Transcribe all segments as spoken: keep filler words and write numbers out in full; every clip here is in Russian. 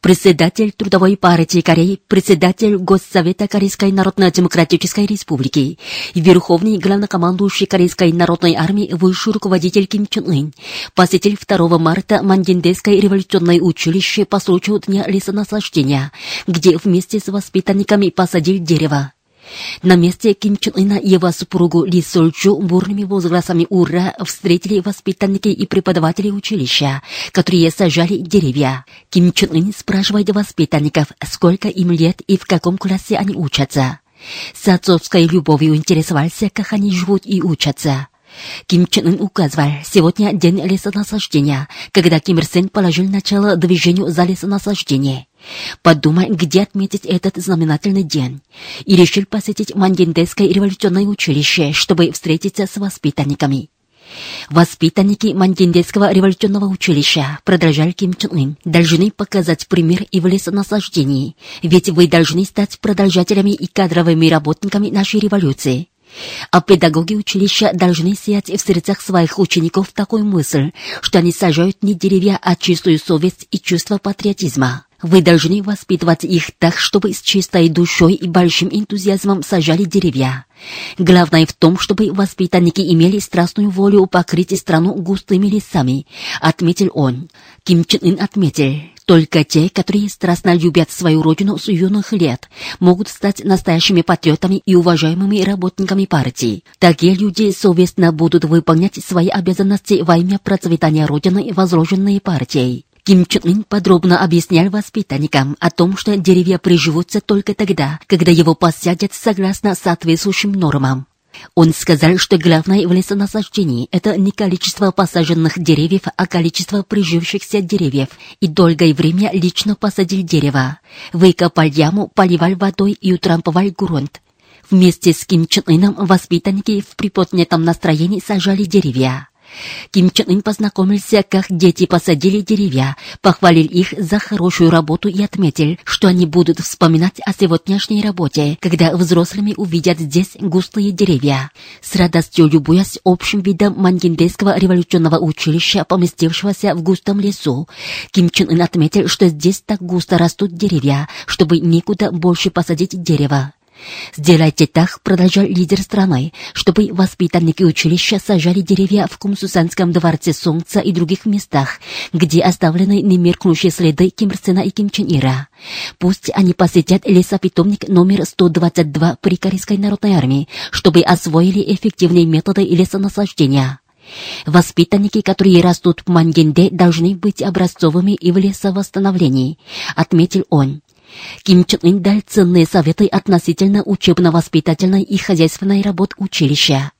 Председатель Трудовой партии Кореи, председатель Госсовета Корейской Народно-Демократической Республики, верховный главнокомандующий Корейской народной армии, высший руководитель Ким Чен Ын, посетил второго марта Мангендейское революционное училище по случаю Дня лесонаслаждения, где вместе с воспитанниками посадил дерево. На месте Ким Чен Ына и его супругу Ли Соль Чу бурными возгласами «Ура!» встретили воспитанники и преподаватели училища, которые сажали деревья. Ким Чен Ын спрашивает воспитанников, сколько им лет и в каком классе они учатся. С отцовской любовью интересовался, как они живут и учатся. Ким Чен Ын указывал, сегодня день лесонасаждения, когда Ким Ир Сен положил начало движению за лесонасаждение. Подумай, где отметить этот знаменательный день. И решил посетить Мангендейское революционное училище, чтобы встретиться с воспитанниками. Воспитанники Мангендейского революционного училища, продолжал Ким Чен Ын, должны показать пример и в лесонасаждении, ведь вы должны стать продолжателями и кадровыми работниками нашей революции. А педагоги училища должны сеять в сердцах своих учеников такую мысль, что они сажают не деревья, а чистую совесть и чувство патриотизма. Вы должны воспитывать их так, чтобы с чистой душой и большим энтузиазмом сажали деревья. Главное в том, чтобы воспитанники имели страстную волю покрыть страну густыми лесами, отметил он. Ким Чен Ын отметил, только те, которые страстно любят свою родину с юных лет, могут стать настоящими патриотами и уважаемыми работниками партии. Такие люди совестно будут выполнять свои обязанности во имя процветания родины, возложенные партией. Ким Чен Ын подробно объяснял воспитанникам о том, что деревья приживутся только тогда, когда его посадят согласно соответствующим нормам. Он сказал, что главное в лесонасаждении – это не количество посаженных деревьев, а количество прижившихся деревьев. И долгое время лично посадил дерево, выкопал яму, поливал водой и утрамбовал грунт. Вместе с Ким Чен Ыном воспитанники в приподнятом настроении сажали деревья. Ким Чен Ын познакомился, как дети посадили деревья, похвалил их за хорошую работу и отметил, что они будут вспоминать о сегодняшней работе, когда взрослыми увидят здесь густые деревья. С радостью любуясь общим видом Мангендейского революционного училища, поместившегося в густом лесу, Ким Чен Ын отметил, что здесь так густо растут деревья, чтобы никуда больше посадить дерево. «Сделайте так», — продолжал лидер страны, «чтобы воспитанники училища сажали деревья в Кумсусанском дворце Солнца и других местах, где оставлены немеркнущие следы Ким Ир Сена и Ким Чен Ира. Пусть они посетят лесопитомник номер сто двадцать два при Корейской народной армии, чтобы освоили эффективные методы лесонасаждения». Воспитанники, которые растут в Мангенде, должны быть образцовыми и в лесовосстановлении, отметил он. Ким Чен Ын дал ценные советы относительно учебно-воспитательной и хозяйственной работ училища.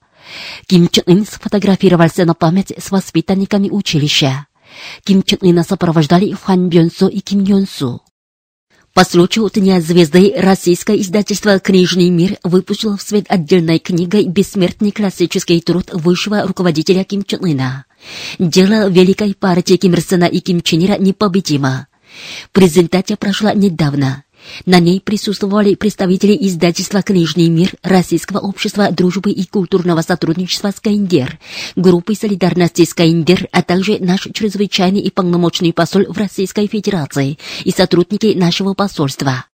Ким Чен Ын сфотографировался на память с воспитанниками училища. Ким Чен Ына сопровождали Хван Бён Со и Ким Ён Су. По случаю Дня звезды российское издательство «Книжный мир» выпустило в свет отдельной книгой «Бессмертный классический труд высшего руководителя Ким Чен Ына. Дело великой партии Ким Ир Сена и Ким Чен Ира непобедимо». Презентация прошла недавно. На ней присутствовали представители издательства «Книжный мир», Российского общества дружбы и культурного сотрудничества «Скандер», группы солидарности «Скандер», а также наш чрезвычайный и полномочный посол в Российской Федерации и сотрудники нашего посольства.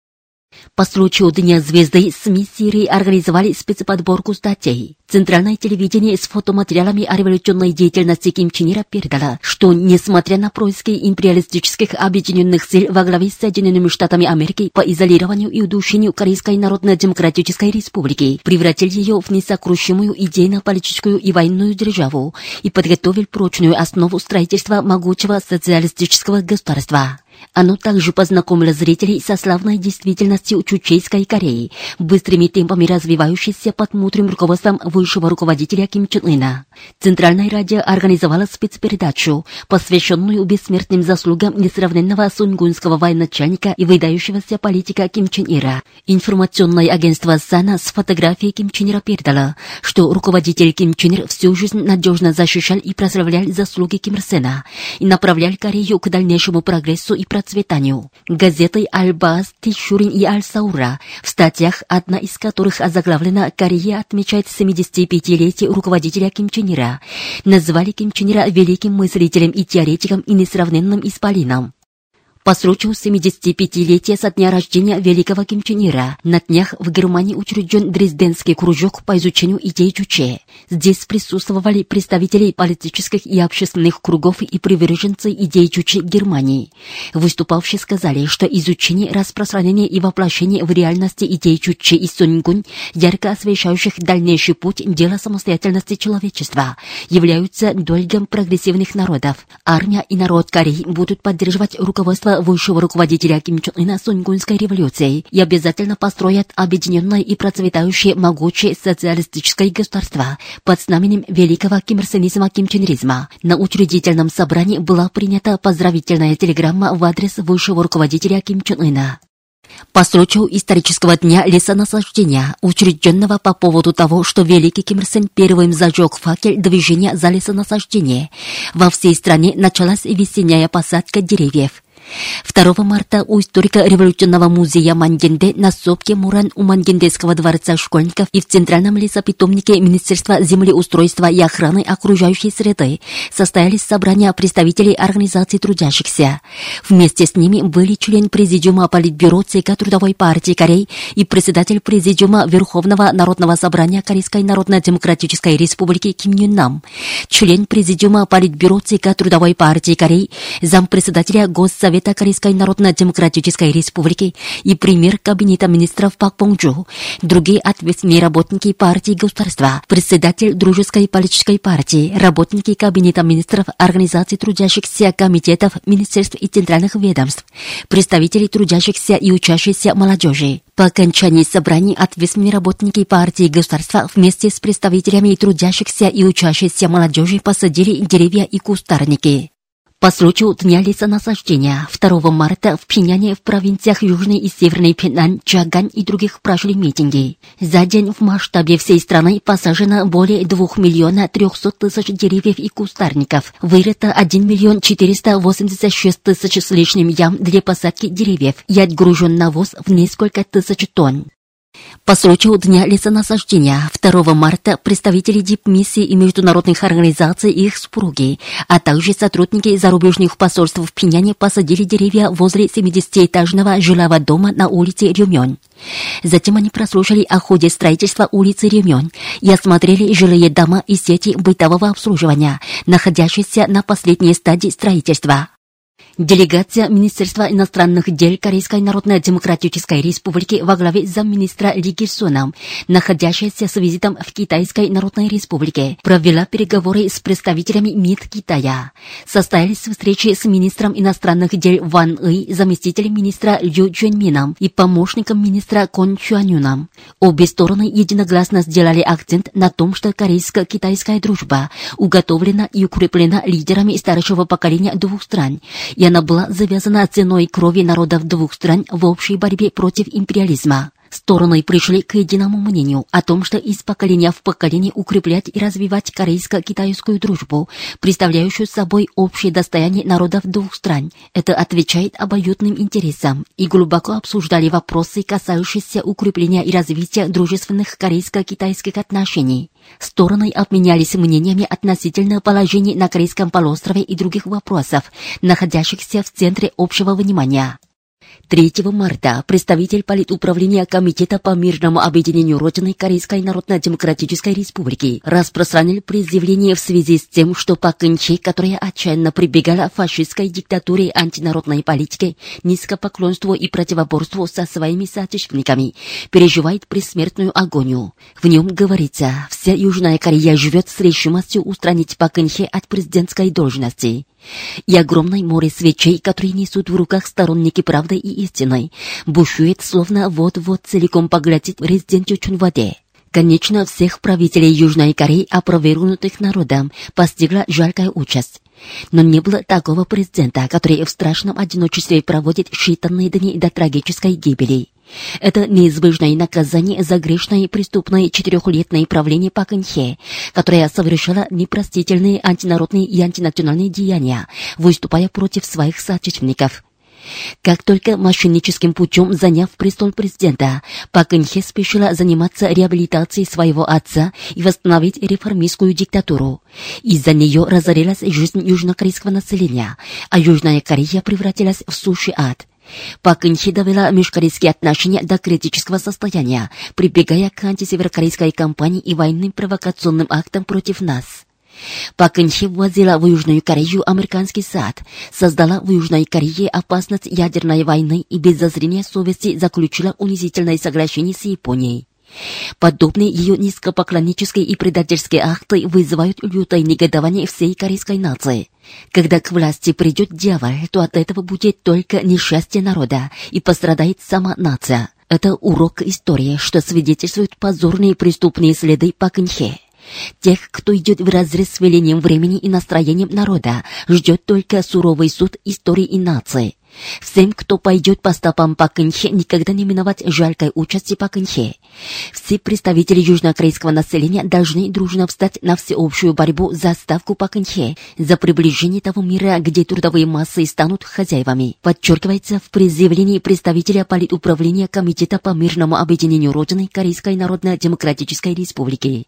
По случаю Дня звезды СМИ Сирии организовали спецподборку статей. Центральное телевидение с фотоматериалами о революционной деятельности Ким Чен Ира передало, что, несмотря на происки империалистических объединенных сил во главе с Соединенными Штатами Америки по изолированию и удушению Корейской Народно-Демократической Республики, превратил ее в несокрушимую идейно-политическую и военную державу и подготовил прочную основу строительства могучего социалистического государства. Оно также познакомило зрителей со славной действительностью Чучейской Кореи, быстрыми темпами развивающейся под мудрым руководством высшего руководителя Ким Чен Ына. Центральное радио организовало спецпередачу, посвященную бессмертным заслугам несравненного сунгунского военачальника и выдающегося политика Ким Чен Ира. Информационное агентство «Сана» с фотографией Ким Чен Ира передало, что руководитель Ким Чен Ир всю жизнь надежно защищал и прославлял заслуги Ким Ир Сена и направлял Корею к дальнейшему прогрессу и процветанию. Газеты «Аль-Баас», «Тишурин» и «Аль-Саура», в статьях, одна из которых озаглавлена «Корея отмечает семидесятипятилетие руководителя Ким Чен Ира», назвали Ким Чен Ира великим мыслителем и теоретиком и несравненным исполином. По случаю семидесятипятилетия со дня рождения великого Ким Чен Ира на днях в Германии учрежден Дрезденский кружок по изучению идей Чуче. Здесь присутствовали представители политических и общественных кругов и приверженцы идей Чуче Германии. Выступавшие сказали, что изучение, распространение и воплощение в реальности идей Чуче и Сунгун, ярко освещающих дальнейший путь дела самостоятельности человечества, являются долгом прогрессивных народов. Армия и народ Кореи будут поддерживать руководство высшего руководителя Ким Чен Ына Сунгунской революции и обязательно построят объединенное и процветающее могучее социалистическое государство под знаменем великого кимирсенизма кимченризма. На учредительном собрании была принята поздравительная телеграмма в адрес высшего руководителя Ким Чен Ына. По случаю исторического дня лесонасаждения, учрежденного по поводу того, что великий Ким Ир Сен первым зажег факел движения за лесонасаждение, во всей стране началась весенняя посадка деревьев. второго марта у историка революционного музея Мангёндэ на сопке Муран у Мангендейского дворца школьников и в Центральном лесопитомнике Министерства землеустройства и охраны окружающей среды состоялись собрания представителей организаций трудящихся. Вместе с ними были член Президиума Политбюро ЦК Трудовой партии Кореи и председатель Президиума Верховного народного собрания Корейской Народно-демократической республики Ким Ён Нам, член Президиума Политбюро ЦК Трудовой партии Кореи, зампредседателя Госсовета Корейской Народно-демократической республики и премьер кабинета министров Пак Пон Чжу, другие ответственные работники партии государства, председатель Дружеской политической партии, работники кабинета министров организации трудящихся комитетов, министерств и центральных ведомств, представители трудящихся и учащихся молодежи. По окончании собраний ответственные работники партии государства вместе с представителями трудящихся и учащихся молодежи посадили деревья и кустарники. По случаю дня лесонасаждения второго марта в Пхеньяне, в провинциях Южной и Северной Пхеньян, Чагань и других прошли митинги. За день в масштабе всей страны посажено более двух миллионов трёхсот тысяч деревьев и кустарников. Вырыто один миллион четыреста восемьдесят шесть тысяч с лишним ям для посадки деревьев и отгружен навоз в несколько тысяч тонн. По случаю Дня лесонасаждения второго марта представители дипмиссии и международных организаций и их супруги, а также сотрудники зарубежных посольств в Пхеньяне посадили деревья возле семидесятиэтажного жилого дома на улице Рюмён. Затем они прослушали о ходе строительства улицы Рюмён и осмотрели жилые дома и сети бытового обслуживания, находящиеся на последней стадии строительства. Делегация Министерства иностранных дел Корейской Народно-демократической республики во главе с замминистра Ли Кисуном, находящаяся с визитом в Китайской Народной республике, провела переговоры с представителями МИД Китая. Состоялись встречи с министром иностранных дел Ван И, заместителем министра Лю Чжэньмином и помощником министра Кон Чуанюном. Обе стороны единогласно сделали акцент на том, что корейско-китайская дружба уготовлена и укреплена лидерами старшего поколения двух стран, и она была завязана ценой крови народов двух стран в общей борьбе против империализма. Стороны пришли к единому мнению о том, что из поколения в поколение укреплять и развивать корейско-китайскую дружбу, представляющую собой общее достояние народов двух стран. Это отвечает обоюдным интересам, и глубоко обсуждали вопросы, касающиеся укрепления и развития дружественных корейско-китайских отношений. Стороны обменялись мнениями относительно положения на Корейском полуострове и других вопросов, находящихся в центре общего внимания. третьего марта представитель политуправления Комитета по мирному объединению Родины Корейской Народно-демократической республики распространил предъявление в связи с тем, что Пак Кын Хе, которая отчаянно прибегала к фашистской диктатуре антинародной политики, низкопоклонству и противоборству со своими соотечественниками, переживает предсмертную агонию. В нем говорится, вся Южная Корея живет с решимостью устранить Пак Кын Хе от президентской должности. И огромное море свечей, которые несут в руках сторонники правды и истины, бушует, словно вот-вот целиком поглотит резидентию Чунваде. Конечно, всех правителей Южной Кореи, опровергнутых народом, постигла жаркая участь. Но не было такого президента, который в страшном одиночестве проводит считанные дни до трагической гибели. Это неизбежное наказание за грешное и преступное четырехлетное правление Пак Кын Хе, которое совершало непростительные антинародные и антинациональные деяния, выступая против своих соотечественников. Как только мошенническим путем заняв престол президента, Пак Кын Хе спешила заниматься реабилитацией своего отца и восстановить реформистскую диктатуру. Из-за нее разорилась жизнь южнокорейского населения, а Южная Корея превратилась в сущий ад. Пак Кын Хе довела межкорейские отношения до критического состояния, прибегая к антисеверокорейской кампании и военным провокационным актам против нас. Пак Кын Хе ввозила в Южную Корею американский сад, создала в Южной Корее опасность ядерной войны и без зазрения совести заключила унизительное соглашение с Японией. Подобные ее низкопоклоннические и предательские акты вызывают лютое негодование всей корейской нации. Когда к власти придет дьявол, то от этого будет только несчастье народа и пострадает сама нация. Это урок истории, что свидетельствует позорные преступные следы Пак Кын Хе. Тех, кто идет вразрез с велением времени и настроением народа, ждет только суровый суд истории и нации. Всем, кто пойдет по стопам Пак Кын Хе, никогда не миновать жалкой участи Пак Кын Хе. Все представители южнокорейского населения должны дружно встать на всеобщую борьбу за отставку Пак Кын Хе, за приближение того мира, где трудовые массы станут хозяевами. Подчеркивается в предъявлении представителя Политуправления Комитета по мирному объединению Родины Корейской Народно-Демократической Республики.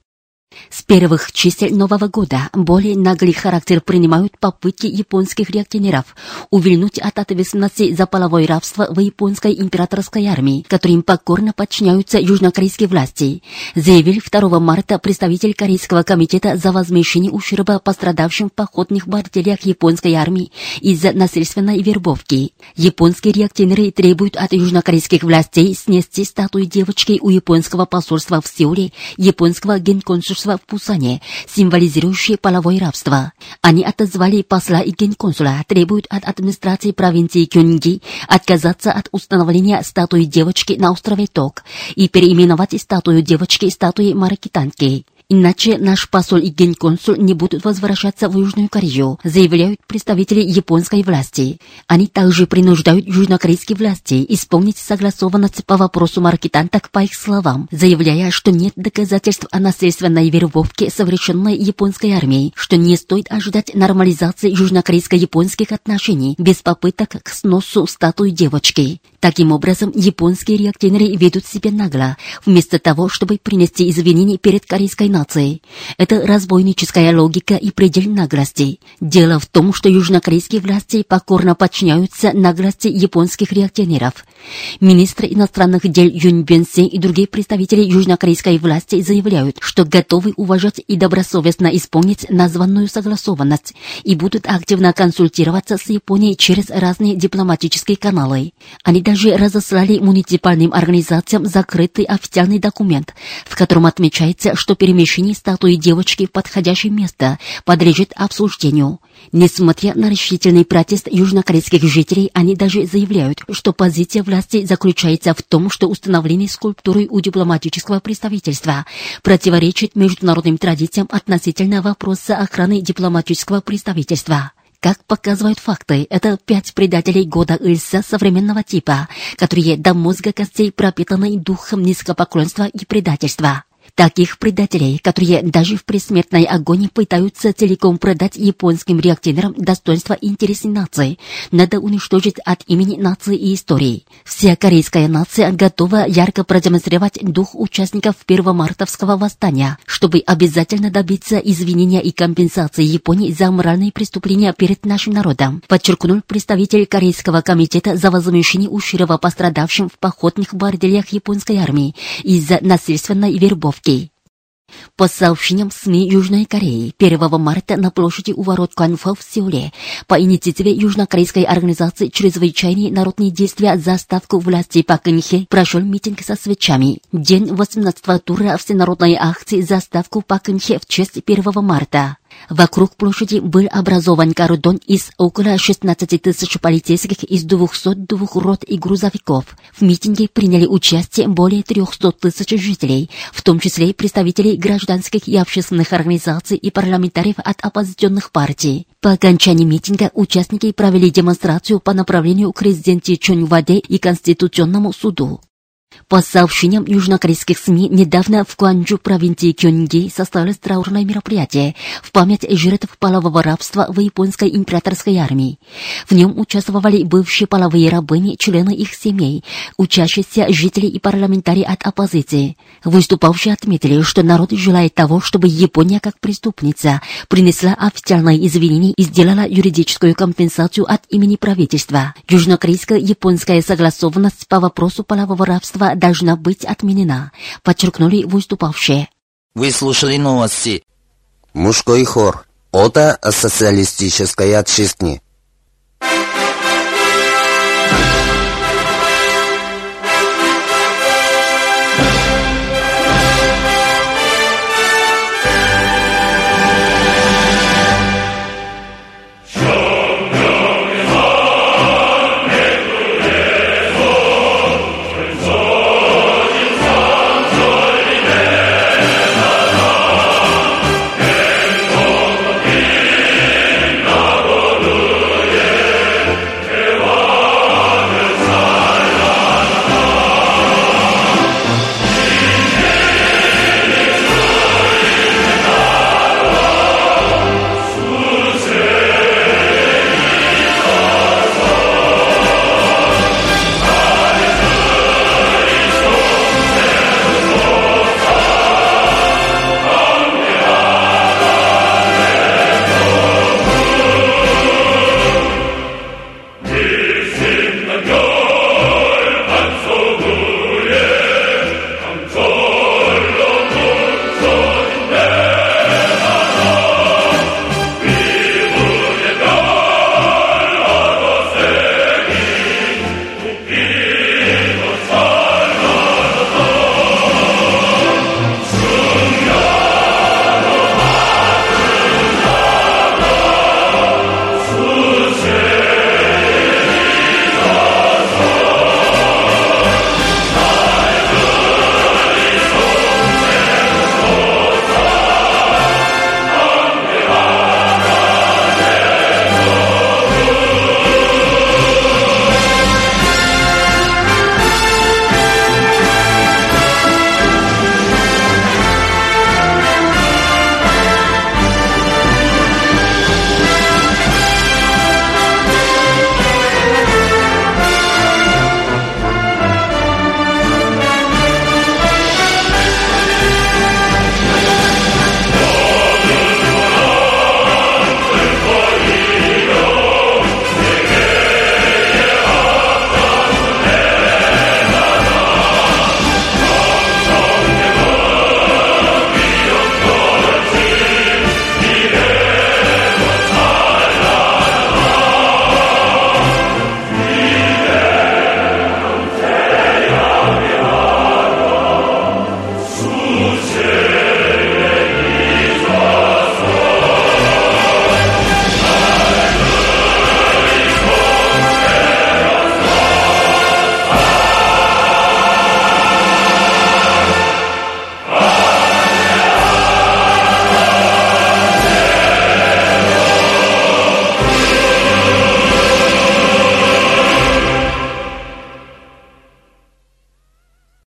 С первых чисел Нового года более наглый характер принимают попытки японских реакционеров увильнуть от ответственности за половое рабство в японской императорской армии, которым покорно подчиняются южнокорейские власти, заявил второго марта представитель Корейского комитета за возмещение ущерба пострадавшим в походных борделях японской армии из-за насильственной вербовки. Японские реакционеры требуют от южнокорейских властей снести статуи девочки у японского посольства в Сеуле, японского генконсульства в Пусане, символизирующие половое рабство. Они отозвали посла и генконсула, требуют от администрации провинции Кёнги отказаться от установления статуи девочки на острове Ток и переименовать статую девочки статуей Маракитанки. Иначе наш посол и генконсул не будут возвращаться в Южную Корею, заявляют представители японской власти. Они также принуждают южнокорейские власти исполнить согласованность по вопросу маркетанток по их словам, заявляя, что нет доказательств о насильственной вербовке, совершенной японской армией, что не стоит ожидать нормализации южнокорейско-японских отношений без попыток к сносу статуи девочки. Таким образом, японские реакционеры ведут себя нагло, вместо того, чтобы принести извинения перед корейской нацией. Это разбойническая логика и предел наглости. Дело в том, что южнокорейские власти покорно подчиняются наглости японских реакционеров. Министр иностранных дел Юн Бен Сен и другие представители южнокорейской власти заявляют, что готовы уважать и добросовестно исполнить названную согласованность и будут активно консультироваться с Японией через разные дипломатические каналы. Они даже разослали муниципальным организациям закрытый официальный документ, в котором отмечается, что перемещение статуи девочки в подходящее место подлежит обсуждению. Несмотря на решительный протест южнокорейских жителей, они даже заявляют, что позиция власти заключается в том, что установление скульптуры у дипломатического представительства противоречит международным традициям относительно вопроса охраны дипломатического представительства. Как показывают факты, это пять предателей года Ильса современного типа, которые до мозга костей пропитаны духом низкопоклонства и предательства. Таких предателей, которые даже в предсмертной агонии пытаются целиком продать японским реакционерам достоинство и интересы нации, надо уничтожить от имени нации и истории. Вся корейская нация готова ярко продемонстрировать дух участников первомартовского восстания, чтобы обязательно добиться извинения и компенсации Японии за моральные преступления перед нашим народом, подчеркнул представитель Корейского комитета за возмещение ущерба пострадавшим в походных борделях японской армии из-за насильственной вербовки. По сообщениям СМИ Южной Кореи, первого марта на площади у ворот Канфо в Сеуле по инициативе южнокорейской организации «Чрезвычайные народные действия за отставку власти Пак Кын Хе» прошел митинг со свечами. День восемнадцатого тура всенародной акции за отставку Пак Кын Хе в честь первого марта. Вокруг площади был образован кордон из около шестнадцати тысяч полицейских из двухсот двух рот и грузовиков. В митинге приняли участие более трёхсот тысяч жителей, в том числе представителей гражданских и общественных организаций и парламентариев от оппозиционных партий. По окончании митинга участники провели демонстрацию по направлению к резиденции Чоньваде и Конституционному суду. По сообщениям южнокорейских СМИ, недавно в Кванджу провинции Кёнги состоялось траурное мероприятие в память жертв полового рабства в японской императорской армии. В нем участвовали бывшие половые рабыни, члены их семей, учащиеся жители и парламентарии от оппозиции. Выступавшие отметили, что народ желает того, чтобы Япония как преступница принесла официальные извинения и сделала юридическую компенсацию от имени правительства. Южнокорейско-японская согласованность по вопросу полового рабства должна быть отменена, подчеркнули выступавшие. Вы слушали новости. Мужской хор. Ода о социалистической отчизне.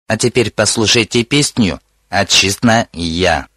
А теперь послушайте песню «Отчизна и я».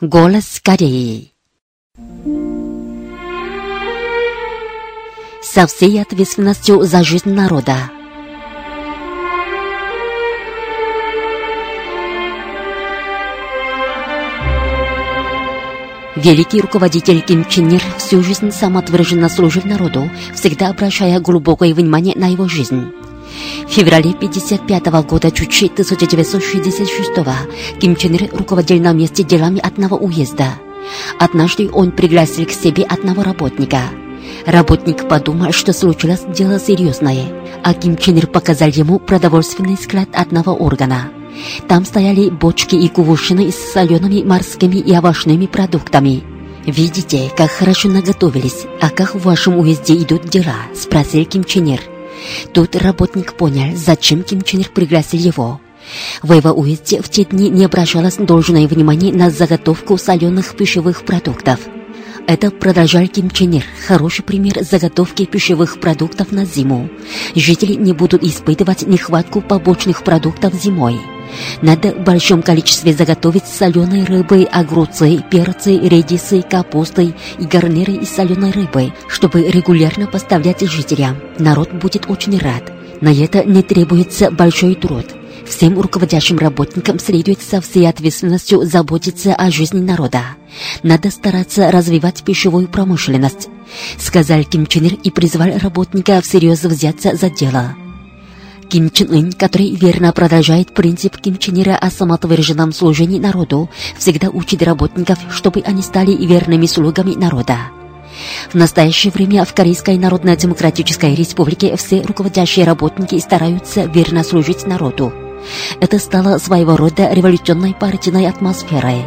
Голос Кореи. Со всей ответственностью за жизнь народа. Великий руководитель Ким Чен Ир всю жизнь самоотверженно служил народу, всегда обращая глубокое внимание на его жизнь. В феврале тысяча девятьсот пятьдесят пятого года Чучи тысяча девятьсот шестьдесят шестого Ким Чен Ир руководил на месте делами одного уезда. Однажды он пригласил к себе одного работника. Работник подумал, что случилось дело серьезное, а Ким Чен Ир показал ему продовольственный склад одного органа. Там стояли бочки и кувшины с солеными морскими и овощными продуктами. «Видите, как хорошо наготовились, а как в вашем уезде идут дела?» – спросил Ким Чен Ир. Тут работник понял, зачем Ким Чен Ир пригласил его. В его уезде в те дни не обращалось должное внимание на заготовку соленых пищевых продуктов. Это продолжал Ким Чен Ир, хороший пример заготовки пищевых продуктов на зиму. Жители не будут испытывать нехватку побочных продуктов зимой. Надо в большом количестве заготовить соленой рыбы, огурцы, перцы, редисы, капусты и гарниры из соленой рыбы, чтобы регулярно поставлять жителям. Народ будет очень рад. На это не требуется большой труд. Всем руководящим работникам следует со всей ответственностью заботиться о жизни народа. Надо стараться развивать пищевую промышленность, сказал Ким Чен Ир и призвал работника всерьез взяться за дело. Ким Чен Ын, который верно продолжает принцип Ким Чен Ира о самоотверженном служении народу, всегда учит работников, чтобы они стали верными слугами народа. В настоящее время в Корейской Народно-Демократической Республике все руководящие работники стараются верно служить народу. Это стало своего рода революционной партийной атмосферой.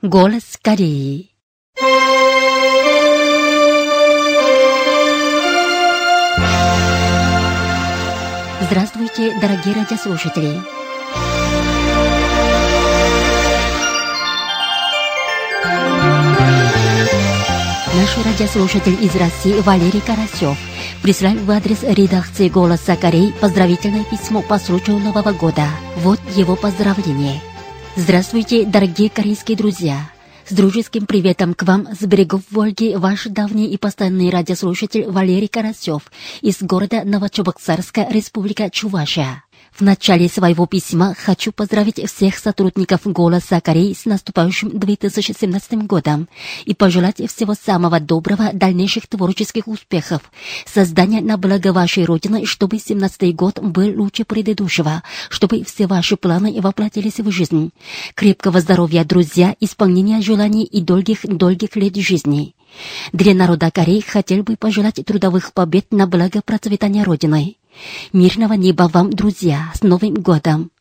Голос Кореи. Здравствуйте, дорогие радиослушатели! Наш радиослушатель из России Валерий Карасев прислал в адрес редакции «Голоса Кореи» поздравительное письмо по случаю Нового года. Вот его поздравление. Здравствуйте, дорогие корейские друзья! С дружеским приветом к вам с берегов Волги ваш давний и постоянный радиослушатель Валерий Карасев из города Новочебоксарска, Республика Чувашия. В начале своего письма хочу поздравить всех сотрудников «Голоса Кореи» с наступающим две тысячи семнадцатым годом и пожелать всего самого доброго, дальнейших творческих успехов, создания на благо вашей Родины, чтобы семнадцатый год был лучше предыдущего, чтобы все ваши планы воплотились в жизнь. Крепкого здоровья, друзья, исполнения желаний и долгих-долгих лет жизни. Для народа Кореи хотел бы пожелать трудовых побед на благо процветания Родины. Мирного неба вам, друзья, с Новым годом!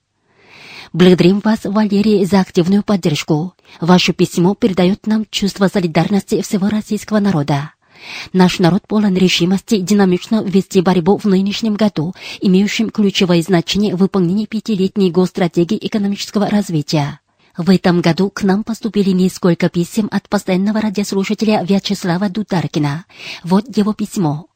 Благодарим вас, Валерий, за активную поддержку. Ваше письмо передает нам чувство солидарности всего российского народа. Наш народ полон решимости динамично вести борьбу в нынешнем году, имеющем ключевое значение в выполнении пятилетней госстратегии экономического развития. В этом году к нам поступили несколько писем от постоянного радиослушателя Вячеслава Дударкина. Вот его письмо.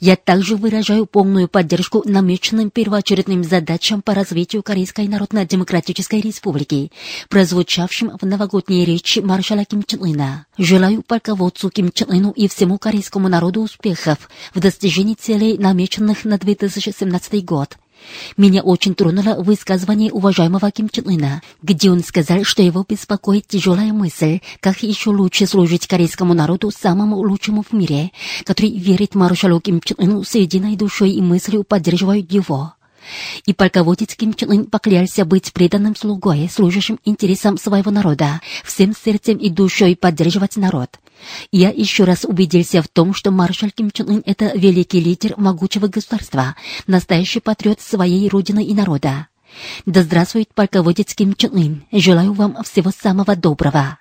Я также выражаю полную поддержку намеченным первоочередным задачам по развитию Корейской Народно-Демократической Республики, прозвучавшим в новогодней речи маршала Ким Чен Ына. Желаю полководцу Ким Чен Ыну и всему корейскому народу успехов в достижении целей, намеченных на две тысячи семнадцатый год. Меня очень тронуло высказывание уважаемого Ким Чен Ына, где он сказал, что его беспокоит тяжелая мысль, как еще лучше служить корейскому народу, самому лучшему в мире, который верит маршалу Ким Чен Ыну с единой душой и мыслью поддерживает его. И полководец Ким Чен Ын поклялся быть преданным слугой, служащим интересам своего народа, всем сердцем и душой поддерживать народ. Я еще раз убедился в том, что маршал Ким Чен Ын – это великий лидер могучего государства, настоящий патриот своей родины и народа. Да здравствует полководец Ким Чен Ын! Желаю вам всего самого доброго!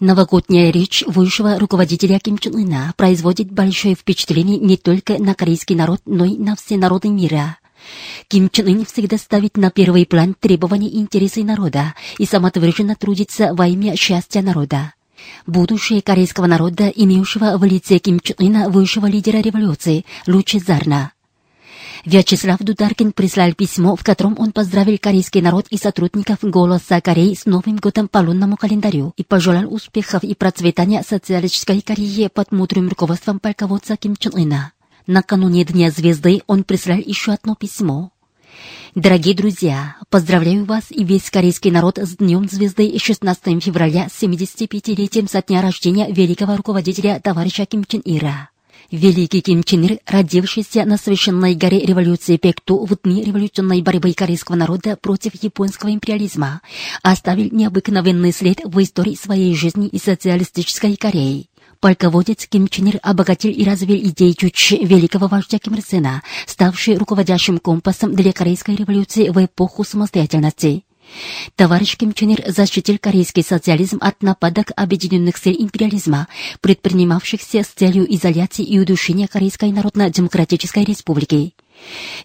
Новогодняя речь высшего руководителя Ким Чен Ына производит большое впечатление не только на корейский народ, но и на все народы мира. Ким Чен Ын всегда ставит на первый план требования и интересы народа и самоотверженно трудится во имя счастья народа. Будущее корейского народа, имеющего в лице Ким Чен Ына высшего лидера революции, лучезарно. Вячеслав Дударкин прислал письмо, в котором он поздравил корейский народ и сотрудников «Голоса Кореи» с Новым годом по лунному календарю и пожелал успехов и процветания социалистической Кореи под мудрым руководством полководца Ким Чен Ына. Накануне Дня Звезды он прислал еще одно письмо. Дорогие друзья, поздравляю вас и весь корейский народ с Днем Звезды шестнадцатого февраля с семидесятипятилетием со дня рождения великого руководителя товарища Ким Чен Ира. Великий Ким Чен Ир, родившийся на священной горе революции Пекту в дни революционной борьбы корейского народа против японского империализма, оставил необыкновенный след в истории своей жизни и социалистической Кореи. Полководец Ким Чен Ир обогатил и развил идеи чучи великого вождя Ким Ир Сена, ставший руководящим компасом для Корейской революции в эпоху самостоятельности. Товарищ Ким Чен Ир защитил корейский социализм от нападок объединенных сил империализма, предпринимавшихся с целью изоляции и удушения Корейской Народно-Демократической Республики.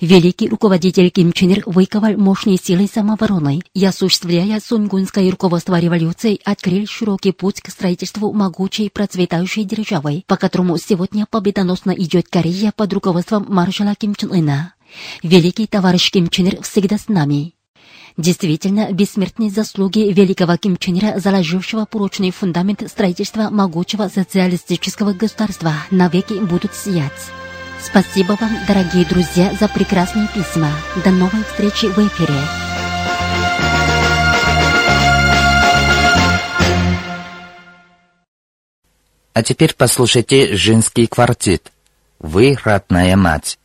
Великий руководитель Ким Чен Ир выковал мощные силы самообороны и, осуществляя сунгунское руководство революцией, открыл широкий путь к строительству могучей процветающей державы, по которому сегодня победоносно идет Корея под руководством маршала Ким Чен Ына. Великий товарищ Ким Чен Ир всегда с нами. Действительно, бессмертные заслуги великого Ким Чен Ира, заложившего прочный фундамент строительства могучего социалистического государства, навеки будут сиять. Спасибо вам, дорогие друзья, за прекрасные письма. До новой встречи в эфире. А теперь послушайте женский квартет «Вы, родная мать».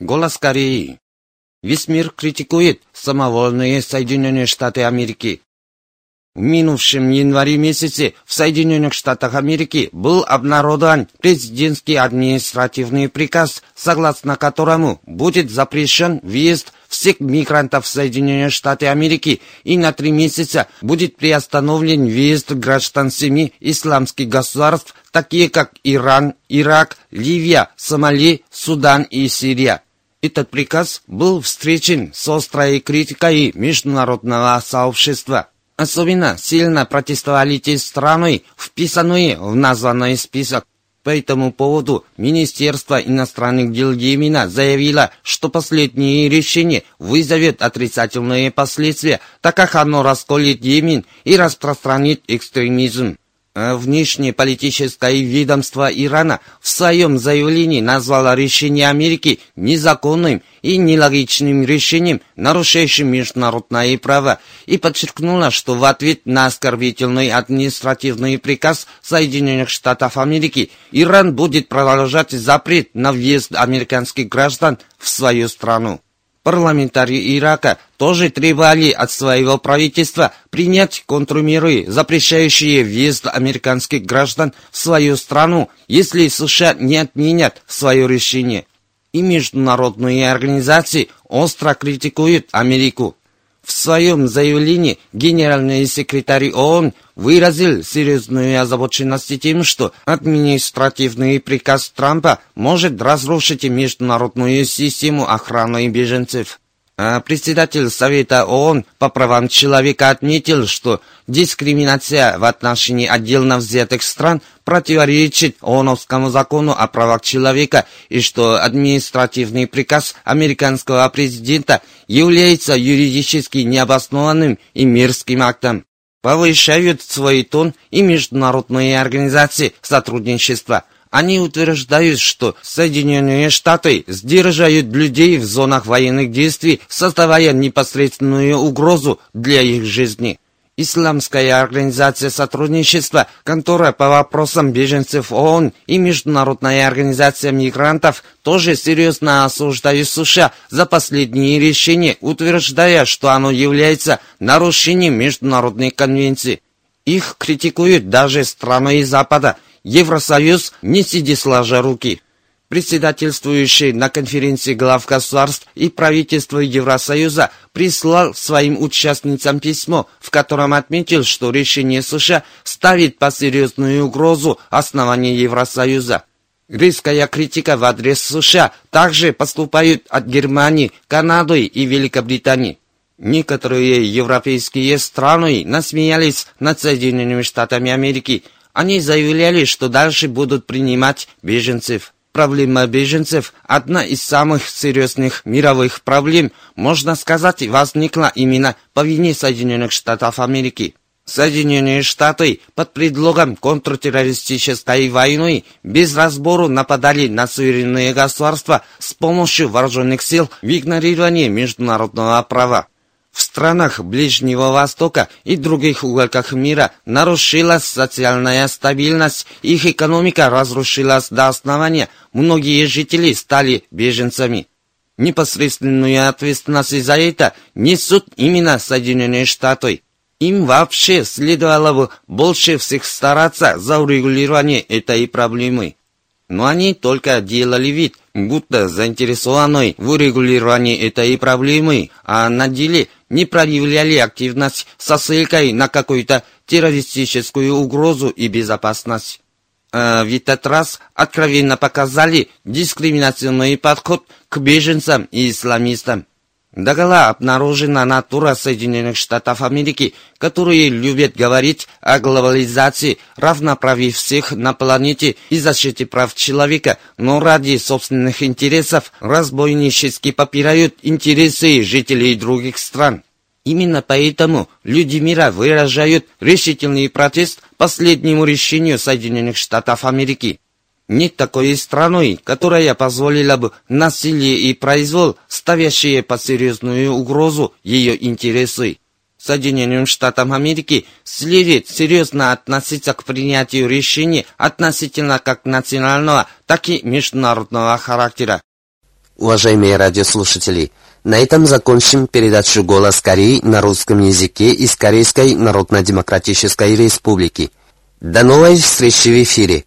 Голос Кореи. Весь мир критикует самовольные Соединенные Штаты Америки. В минувшем январе месяце в Соединенных Штатах Америки был обнародован президентский административный приказ, согласно которому будет запрещен въезд в всех мигрантов в Соединенные Штаты Америки и на три месяца будет приостановлен въезд граждан семи исламских государств, такие как Иран, Ирак, Ливия, Сомали, Судан и Сирия. Этот приказ был встречен с острой критикой международного сообщества. Особенно сильно протестовали те страны, вписанные в названный список. По этому поводу Министерство иностранных дел Йемена заявило, что последнее решение вызовет отрицательные последствия, так как оно расколет Йемен и распространит экстремизм. А внешнеполитическое ведомство Ирана в своем заявлении назвало решение Америки незаконным и нелогичным решением, нарушающим международное право, и подчеркнуло, что в ответ на оскорбительный административный приказ Соединенных Штатов Америки Иран будет продолжать запрет на въезд американских граждан в свою страну. Парламентарии Ирака тоже требовали от своего правительства принять контрмеры, запрещающие въезд американских граждан в свою страну, если США не отменят свое решение. И международные организации остро критикуют Америку. В своем заявлении генеральный секретарь ООН выразил серьезную озабоченность тем, что административный приказ Трампа может разрушить международную систему охраны беженцев. А председатель Совета ООН по правам человека отметил, что дискриминация в отношении отдельно взятых стран противоречит ООНовскому закону о правах человека и что административный приказ американского президента является юридически необоснованным и мерзким актом. Повышают свой тон и международные организации сотрудничества. Они утверждают, что Соединенные Штаты сдерживают людей в зонах военных действий, создавая непосредственную угрозу для их жизни. Исламская организация сотрудничества, контора по вопросам беженцев ООН и Международная организация мигрантов тоже серьезно осуждают США за последние решения, утверждая, что оно является нарушением международной конвенции. Их критикуют даже страны Запада. Евросоюз не сидит сложа руки. Председательствующий на конференции глав государств и правительства Евросоюза прислал своим участницам письмо, в котором отметил, что решение США ставит под серьезную угрозу основания Евросоюза. Резкая критика в адрес США также поступает от Германии, Канады и Великобритании. Некоторые европейские страны насмеялись над Соединенными Штатами Америки. Они заявляли, что дальше будут принимать беженцев. Проблема беженцев – одна из самых серьезных мировых проблем, можно сказать, возникла именно по вине Соединенных Штатов Америки. Соединенные Штаты под предлогом контртеррористической войны без разбора нападали на суверенные государства с помощью вооруженных сил в игнорировании международного права. В странах Ближнего Востока и других уголках мира нарушилась социальная стабильность, их экономика разрушилась до основания, многие жители стали беженцами. Непосредственную ответственность за это несут именно Соединенные Штаты. Им вообще следовало бы больше всех стараться за урегулирование этой проблемы. Но они только делали вид, будто заинтересованы в урегулировании этой проблемы, а на деле не проявляли активность со ссылкой на какую-то террористическую угрозу и безопасность. А в этот раз откровенно показали дискриминационный подход к беженцам и исламистам. Догола обнаружена натура Соединенных Штатов Америки, которые любят говорить о глобализации, равноправии всех на планете и защите прав человека, но ради собственных интересов разбойнически попирают интересы жителей других стран. Именно поэтому люди мира выражают решительный протест последнему решению Соединенных Штатов Америки. Нет такой страны, которая позволила бы насилие и произвол, ставящие под серьезную угрозу ее интересы. Соединенным Штатам Америки следует серьезно относиться к принятию решений относительно как национального, так и международного характера. Уважаемые радиослушатели, на этом закончим передачу «Голос Кореи» на русском языке из Корейской Народно-Демократической Республики. До новой встречи в эфире!